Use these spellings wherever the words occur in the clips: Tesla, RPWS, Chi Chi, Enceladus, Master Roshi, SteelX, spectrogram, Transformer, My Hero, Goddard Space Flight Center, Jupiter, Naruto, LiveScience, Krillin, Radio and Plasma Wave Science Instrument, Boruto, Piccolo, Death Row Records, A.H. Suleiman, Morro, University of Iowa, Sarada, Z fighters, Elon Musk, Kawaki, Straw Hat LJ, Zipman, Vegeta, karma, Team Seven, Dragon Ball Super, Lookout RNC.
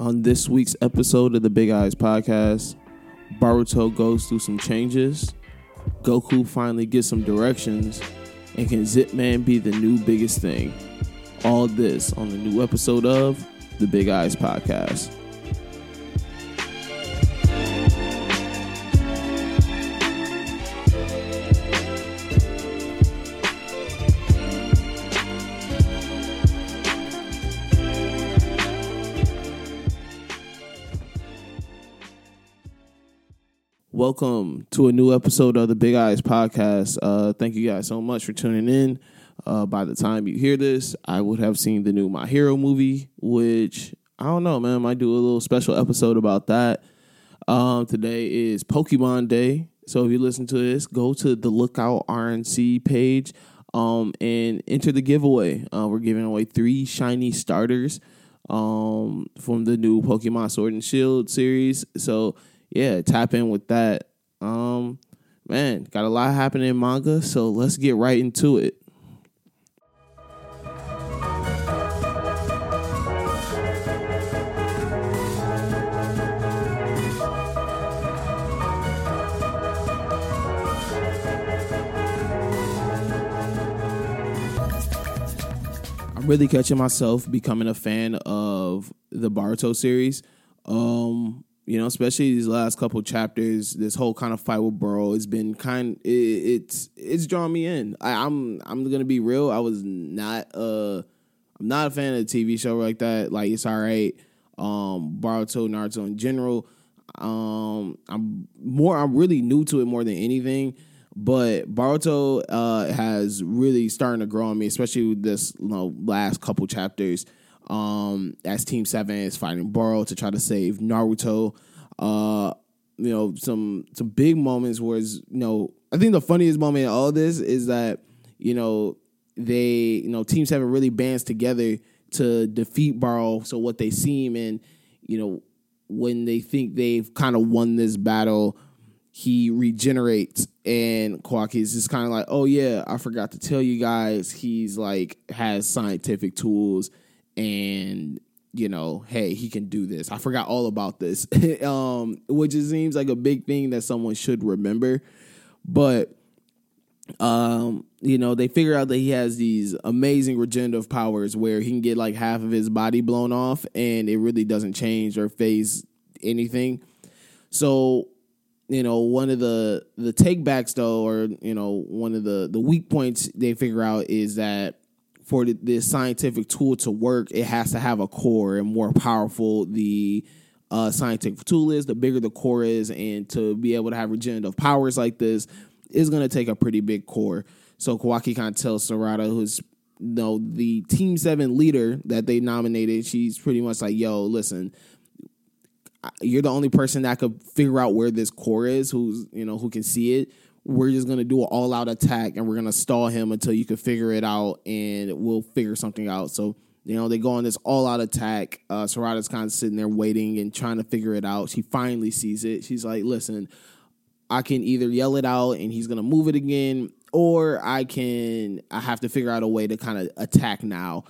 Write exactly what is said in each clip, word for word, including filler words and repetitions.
On this week's episode of the Big Eyes Podcast, Boruto goes through some changes, Goku finally gets some directions, and can Zipman be the new biggest thing? All this on the new episode of the Big Eyes Podcast. Welcome to a new episode of the Big Eyes Podcast. Uh, thank you guys so much for tuning in. Uh, by the time you hear this, I would have seen the new My Hero movie, which, I don't know, man, I might do a little special episode about that. Um, today is Pokemon Day, so if you listen to this, go to the Lookout R N C page um, and enter the giveaway. Uh, we're giving away three shiny starters um, from the new Pokemon Sword and Shield series, so yeah, tap in with that. Um, man, got a lot happening in manga, so let's get right into it. I'm really catching myself becoming a fan of the Boruto series. Um... You know, especially these last couple chapters, this whole kind of fight with Boro has been kind. It, it's it's drawn me in. I, I'm I'm gonna be real. I was not a I'm not a fan of a T V show like that. Like, it's all right. Um, Boruto, Naruto in general. Um, I'm more. I'm really new to it more than anything. But Boruto uh, has really starting to grow on me, especially with this, you know, last couple chapters. Um, as Team Seven is fighting Boro to try to save Naruto, uh, you know, some some big moments where, you know, I think the funniest moment in all of this is that, you know, they, you know, Team Seven really bands together to defeat Boro. So what they see him in, you know, when they think they've kind of won this battle, he regenerates, and Kawaki is just kind of like, oh yeah, I forgot to tell you guys, he's like has scientific tools. And, you know, hey, he can do this. I forgot all about this, um, which it seems like a big thing that someone should remember. But, um, you know, they figure out that he has these amazing regenerative powers where he can get like half of his body blown off and it really doesn't change or phase anything. So, you know, one of the, the takebacks, though, or, you know, one of the, the weak points they figure out is that for this scientific tool to work, it has to have a core, and more powerful the uh, scientific tool is, the bigger the core is, and to be able to have regenerative powers like this is going to take a pretty big core. So Kawaki kind of tells Sarada, who's, you know, the Team Seven leader that they nominated, she's pretty much like, yo, listen, you're the only person that could figure out where this core is, who's, you know, who can see it. We're just going to do an all-out attack, and we're going to stall him until you can figure it out, and we'll figure something out. So, you know, they go on this all-out attack. Uh, Sarada's kind of sitting there waiting and trying to figure it out. She finally sees it. She's like, listen, I can either yell it out, and he's going to move it again, or I can I have to figure out a way to kind of attack now,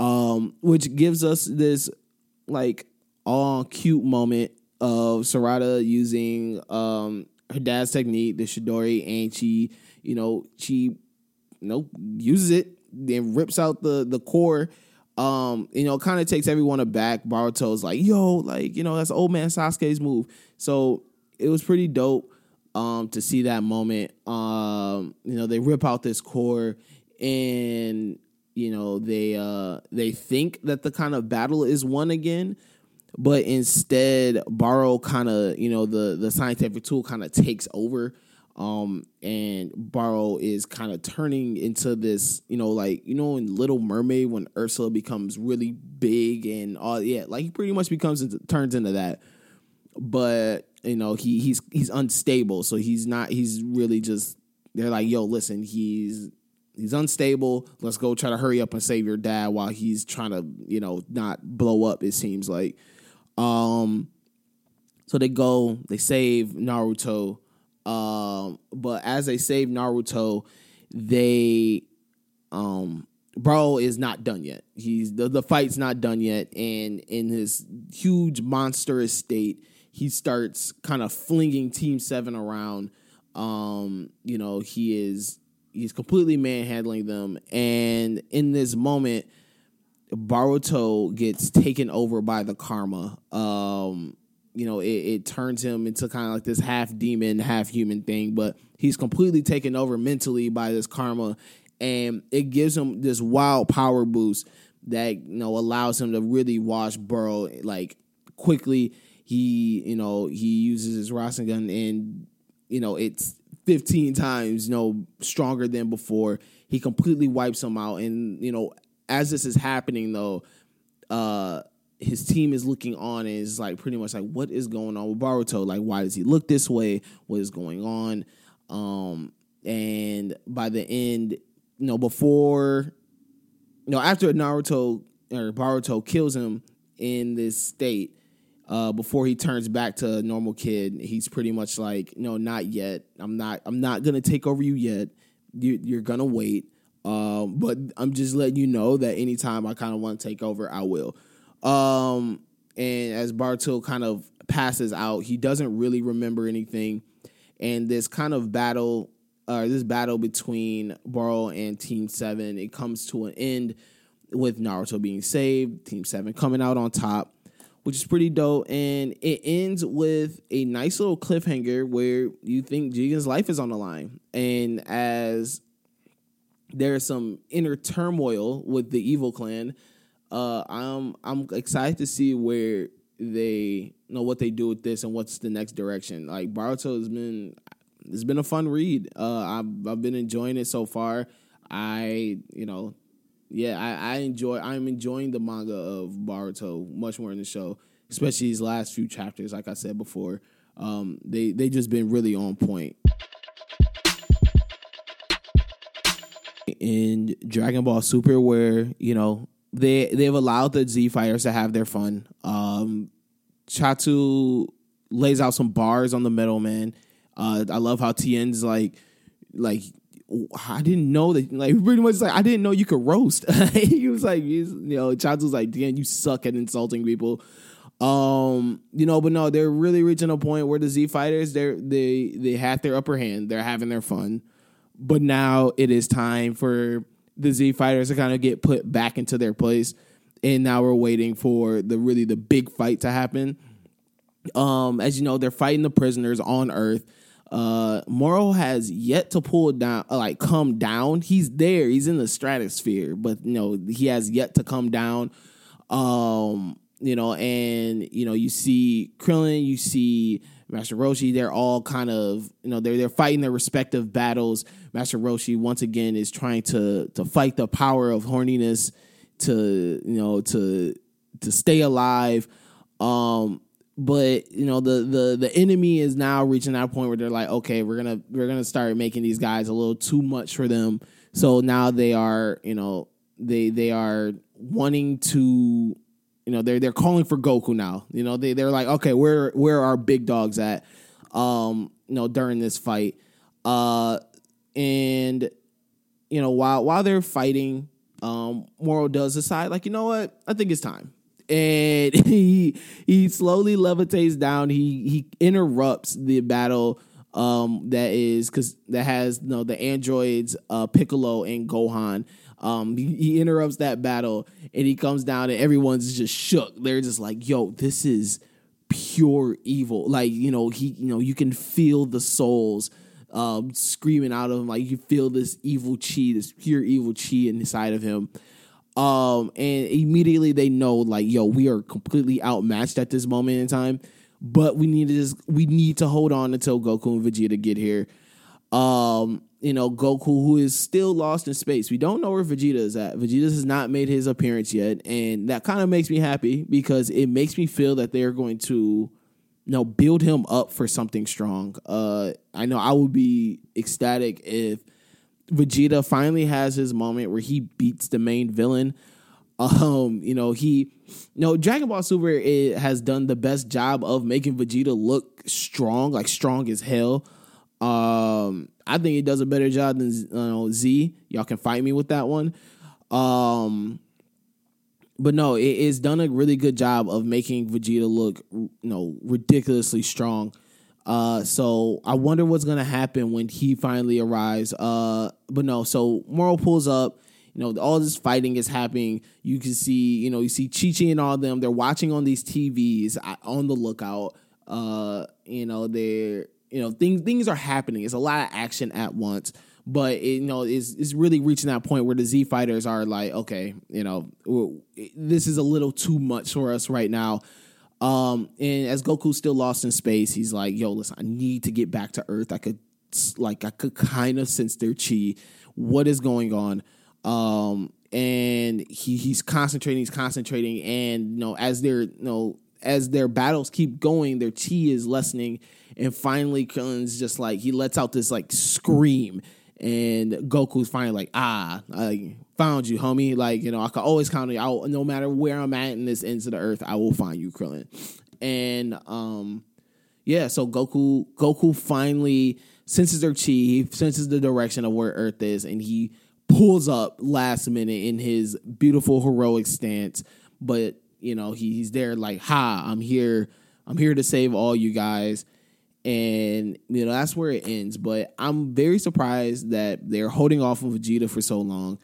um, which gives us this, like, all-cute moment of Sarada using um, – her dad's technique, the Chidori, and she, you know, she, you know, uses it and rips out the the core. Um, you know, kind of takes everyone aback. Boruto's like, yo, like, you know, that's old man Sasuke's move. So it was pretty dope um, to see that moment. Um, you know, they rip out this core, and, you know, they uh, they think that the kind of battle is won again. But instead, Boro kind of, you know, the, the scientific tool kind of takes over, um, and Boro is kind of turning into this, you know, like, you know, in Little Mermaid when Ursula becomes really big and all, yeah, like he pretty much becomes, turns into that. But, you know, he he's he's unstable, so he's not, he's really just, they're like, yo, listen, he's he's unstable. Let's go try to hurry up and save your dad while he's trying to, you know, not blow up, it seems like. Um, so they go, they save Naruto, um, but as they save Naruto, they, um, Bro is not done yet. He's the, the fight's not done yet. And in his huge monstrous state, he starts kind of flinging Team Seven around. Um, you know, he is he's completely manhandling them. And in this moment, Boruto gets taken over by the karma. Um, you know, it, it turns him into kind of like this half demon, half human thing. But he's completely taken over mentally by this karma. And it gives him this wild power boost that, you know, allows him to really wash Boro, like, quickly. He, you know, he uses his Rasengan and, you know, it's fifteen times, you know, stronger than before. He completely wipes him out. And, you know, as this is happening, though, uh, his team is looking on and is, like, pretty much like, what is going on with Boruto? Like, why does he look this way? What is going on? Um, and by the end... You know, before, you know, after Naruto or Boruto kills him in this state, uh, before he turns back to a normal kid, he's pretty much like, no, not yet. I'm not. I'm not gonna take over you yet. You, you're gonna wait. Um, but I'm just letting you know that anytime I kind of want to take over, I will. Um, and as Boruto kind of passes out, he doesn't really remember anything, and this kind of battle. Uh, this battle between Boro and Team Seven, it comes to an end with Naruto being saved, Team Seven coming out on top, which is pretty dope. And it ends with a nice little cliffhanger where you think Jigen's life is on the line. And as there's some inner turmoil with the evil clan, uh, I'm I'm excited to see where they you know what they do with this and what's the next direction. Like Boruto has been. It's been a fun read. Uh, I've I've been enjoying it so far. I you know, yeah, I, I enjoy. I'm enjoying the manga of Boruto much more than the show, especially these last few chapters. Like I said before, um, they they just been really on point. In Dragon Ball Super, where you know they they've allowed the Z fighters to have their fun. Um, Chatu lays out some bars on the middle man. Uh, I love how Tien's like, like I didn't know that. Like pretty much like I didn't know you could roast. He was like, you know, Chatu's like, Tien, you suck at insulting people. Um, you know, but no, they're really reaching a point where the Z fighters they they they have their upper hand. They're having their fun, but now it is time for the Z fighters to kind of get put back into their place. And now we're waiting for the really the big fight to happen. Um, as you know, they're fighting the prisoners on Earth. Uh, Morro has yet to pull down, like come down. He's there. He's in the stratosphere, but you know he has yet to come down. Um, you know, and you know you see Krillin, you see Master Roshi. They're all kind of you know they're they're fighting their respective battles. Master Roshi once again is trying to to fight the power of horniness to you know to to stay alive. Um. But you know the, the the enemy is now reaching that point where they're like, okay, we're gonna we're gonna start making these guys a little too much for them. So now they are, you know, they they are wanting to, you know, they're they're calling for Goku now. You know, they they're like, okay, where where are big dogs at? Um, you know, during this fight, uh, and you know while while they're fighting, um, Moro does decide like, you know what, I think it's time. And he he slowly levitates down. He he interrupts the battle um, that is because that has you know, the androids uh, Piccolo and Gohan. Um, he, he interrupts that battle and he comes down and everyone's just shook. They're just like, "Yo, this is pure evil." Like you know he you know you can feel the souls um, screaming out of him. Like you feel this evil chi, this pure evil chi inside of him. Um, and immediately they know like, yo, we are completely outmatched at this moment in time, but we need to just, we need to hold on until Goku and Vegeta get here. Um, you know, Goku, who is still lost in space. We don't know where Vegeta is at. Vegeta has not made his appearance yet. And that kind of makes me happy because it makes me feel that they're going to, you know, build him up for something strong. Uh, I know I would be ecstatic if Vegeta finally has his moment where he beats the main villain. Um, you know, he, you know, Dragon Ball Super it has done the best job of making Vegeta look strong, like strong as hell. Um, I think it does a better job than you know, Z. Y'all can fight me with that one. Um, but no, it, it's done a really good job of making Vegeta look, you know, ridiculously strong. Uh, so I wonder what's gonna happen when he finally arrives. Uh, but no, so Morro pulls up. You know, all this fighting is happening. You can see, you know, you see Chi Chi and all them. They're watching on these T Vs on the lookout. Uh, you know, they're, you know, things things are happening. It's a lot of action at once. But, it, you know, it's, it's really reaching that point where the Z fighters are like, okay, you know, this is a little too much for us right now. Um, and as Goku's still lost in space, he's like, yo, listen, I need to get back to Earth. I could, like, I could kind of sense their chi. What is going on? Um, and he, he's concentrating, he's concentrating. And, you know, as their, you know, as their battles keep going, their chi is lessening. And finally, Krillin's just like, he lets out this like scream. And Goku's finally like, ah, I found you, homie. Like, you know, I can always count on you. I'll, no matter where I'm at in this ends of the earth, I will find you, Krillin. And, um, yeah, so Goku, Goku finally senses their chi. He senses the direction of where Earth is, and he pulls up last minute in his beautiful heroic stance. But, you know, he, he's there like, ha, I'm here. I'm here to save all you guys. And, you know, that's where it ends. But I'm very surprised that they're holding off on Vegeta for so long.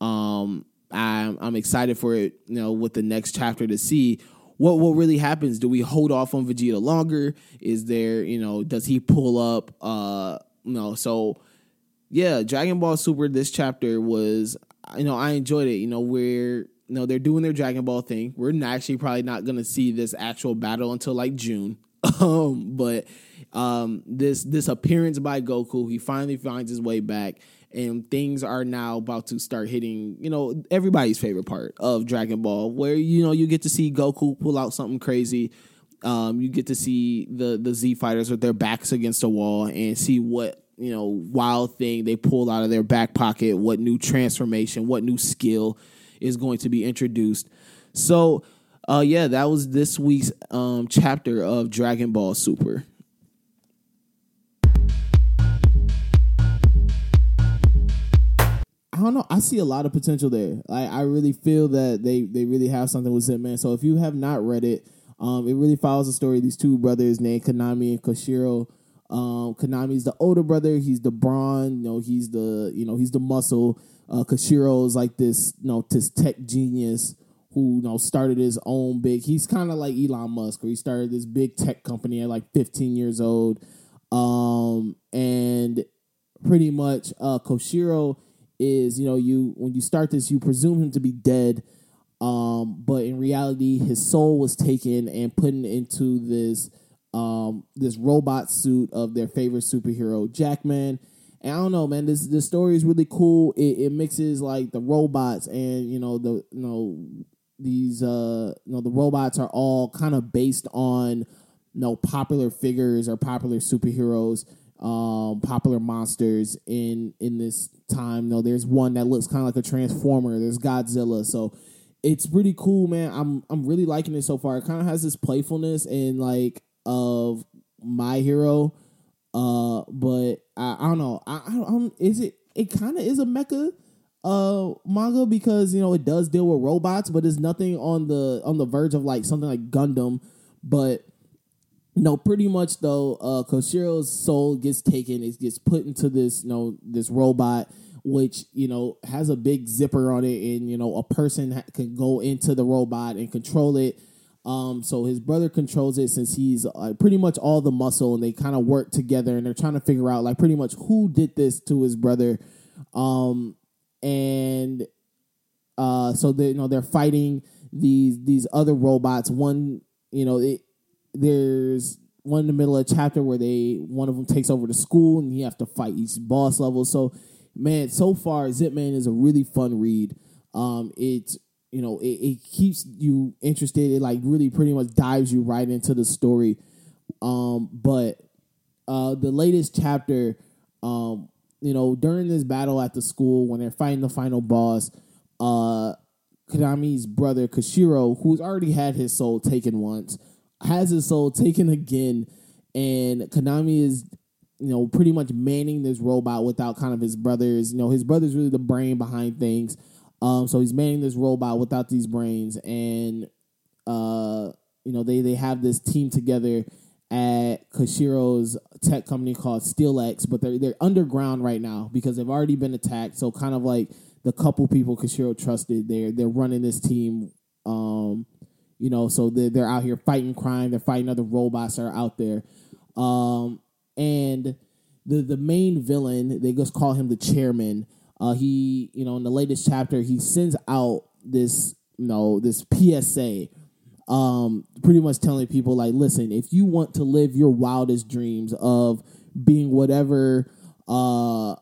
Um, I'm, I'm excited for it, you know, with the next chapter to see what, what really happens. Do we hold off on Vegeta longer? Is there, you know, does he pull up? Uh, you know, so, yeah, Dragon Ball Super, this chapter was, you know, I enjoyed it. You know, we're, you know, they're doing their Dragon Ball thing. We're actually probably not going to see this actual battle until, like, June. Um, but um, this this appearance by Goku, he finally finds his way back, and things are now about to start hitting, you know, everybody's favorite part of Dragon Ball, where, you know, you get to see Goku pull out something crazy. Um, you get to see the, the Z fighters with their backs against the wall and see what, you know, wild thing they pull out of their back pocket, what new transformation, what new skill is going to be introduced. So... Uh, yeah, that was this week's um, chapter of Dragon Ball Super. I don't know. I see a lot of potential there. I, I really feel that they, they really have something with Zipman. So if you have not read it, um, it really follows the story of these two brothers named Konami and Koshiro. Um, Konami's the older brother. He's the brawn. You know, he's the you know he's the muscle. Uh, Koshiro is like this, you know, this tech genius who, you know, started his own big... He's kind of like Elon Musk, where he started this big tech company at, like, fifteen years old. Um, and pretty much uh, Koshiro is, you know, you when you start this, you presume him to be dead. Um, but in reality, his soul was taken and put into this, um, this robot suit of their favorite superhero, Jackman. And I don't know, man, this, this story is really cool. It, it mixes, like, the robots and, you know, the... you know. These, uh, you know, the robots are all kind of based on, you know, popular figures or popular superheroes, um, popular monsters in in this time. You know, there's one that looks kind of like a Transformer. There's Godzilla. So it's pretty cool, man. I'm I'm really liking it so far. It kind of has this playfulness and like of My Hero, uh, but I, I don't know. I, I don't. Is it? It kind of is a mecha uh manga, because, you know, it does deal with robots, but there's nothing on the on the verge of like something like Gundam. But, you know, pretty much though, uh Koshiro's soul gets taken. It gets put into this, you know, this robot, which, you know, has a big zipper on it, and, you know, a person ha- can go into the robot and control it. Um so his brother controls it, since he's uh, pretty much all the muscle, and they kind of work together, and they're trying to figure out like pretty much who did this to his brother. um And uh, so they, you know, they're fighting these these other robots. One, you know, it, there's one in the middle of a chapter where they one of them takes over the school, and you have to fight each boss level. So, man, so far Zipman is a really fun read. Um, it's you know it, it keeps you interested. It like really pretty much dives you right into the story. Um, but uh, the latest chapter. Um, You know, during this battle at the school, when they're fighting the final boss, uh, Konami's brother, Koshiro, who's already had his soul taken once, has his soul taken again. And Konami is, you know, pretty much manning this robot without kind of his brothers. You know, his brother's really the brain behind things. Um, so he's manning this robot without these brains, and uh, you know, they they have this team together at Koshiro's tech company called SteelX, but they're they're underground right now because they've already been attacked. So kind of like the couple people Koshiro trusted, they're they're running this team. Um, you know, so they're, they're out here fighting crime, they're fighting other robots that are out there, um, and the the main villain, they just call him the Chairman. Uh, he, you know, in the latest chapter, he sends out this, you know, this P S A, um, pretty much telling people, like, listen, if you want to live your wildest dreams of being whatever uh,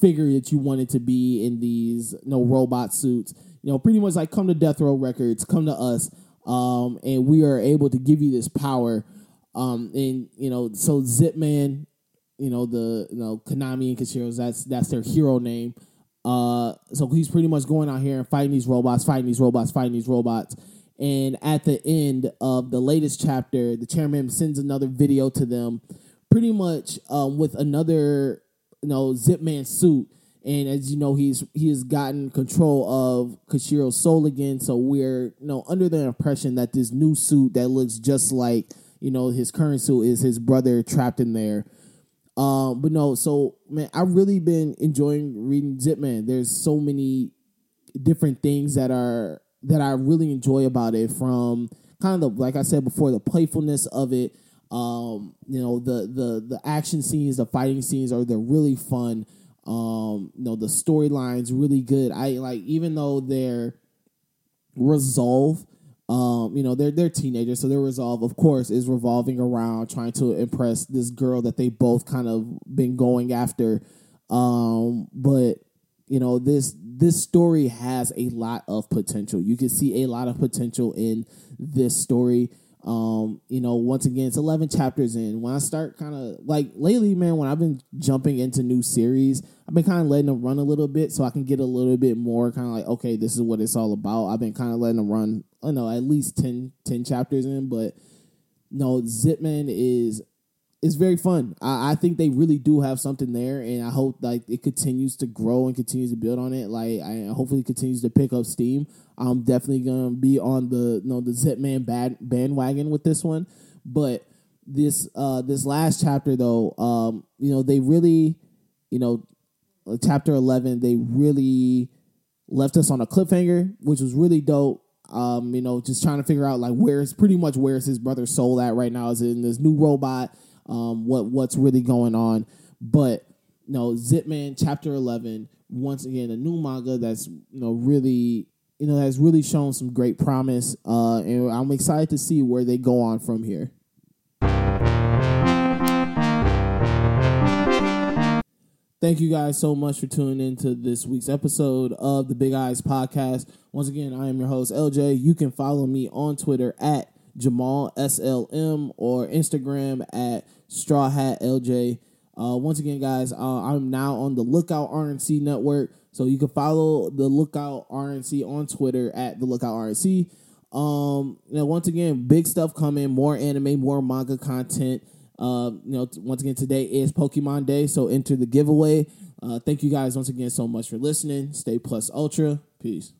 figure that you wanted to be in these, you know, robot suits, you know, pretty much like, come to Death Row Records, come to us, um, and we are able to give you this power. Um, and, you know, so Zipman, you know, the, you know, Konami and Koshiro, that's that's their hero name. Uh, so he's pretty much going out here and fighting these robots, fighting these robots, fighting these robots. And at the end of the latest chapter, the Chairman sends another video to them, pretty much um, with another, you know, Zipman suit. And as you know, he's he has gotten control of Koshiro's soul again. So we're, you know, under the impression that this new suit that looks just like, you know, his current suit is his brother trapped in there. Um, but no, so, man, I've really been enjoying reading Zipman. There's so many different things that are that I really enjoy about it, from kind of, like I said before, the playfulness of it. Um, you know, the the the action scenes, the fighting scenes are they're really fun. Um, you know, the storyline's really good. I like, even though their resolve, um, you know, they're they're teenagers, so their resolve, of course, is revolving around trying to impress this girl that they both kind of been going after. Um, but you know, this this story has a lot of potential. You can see a lot of potential in this story. Um, you know, once again, it's eleven chapters in. When I start kind of like lately, man, when I've been jumping into new series, I've been kind of letting them run a little bit so I can get a little bit more kind of like, okay, this is what it's all about. I've been kind of letting them run, I don't know, at least ten, ten chapters in, but no, Zipman is is very fun. I, I think they really do have something there, and I hope like it continues to grow and continues to build on it. Like, I hopefully it continues to pick up steam. I'm definitely gonna be on the you know, the Zipman bad bandwagon with this one, but this uh, this last chapter though, um, you know, they really, you know. Chapter eleven, they really left us on a cliffhanger, which was really dope. Um, you know, just trying to figure out like where's pretty much where's his brother's soul at right now. Is it in this new robot? Um, what what's really going on? But you know, Zipman chapter eleven, once again, a new manga that's you know really you know has really shown some great promise. Uh, and I'm excited to see where they go on from here. Thank you guys so much for tuning in to this week's episode of the Big Eyes Podcast. Once again, I am your host, L J. You can follow me on Twitter at Jamal S L M or Instagram at Straw Hat L J. Uh, once again, guys, uh, I'm now on the Lookout R N C network. So you can follow the Lookout R N C on Twitter at the Lookout R N C. Um, now, once again, big stuff coming, more anime, more manga content. Uh, you know, once again, today is Pokemon Day, so enter the giveaway. Uh, thank you guys once again so much for listening. Stay Plus Ultra. Peace.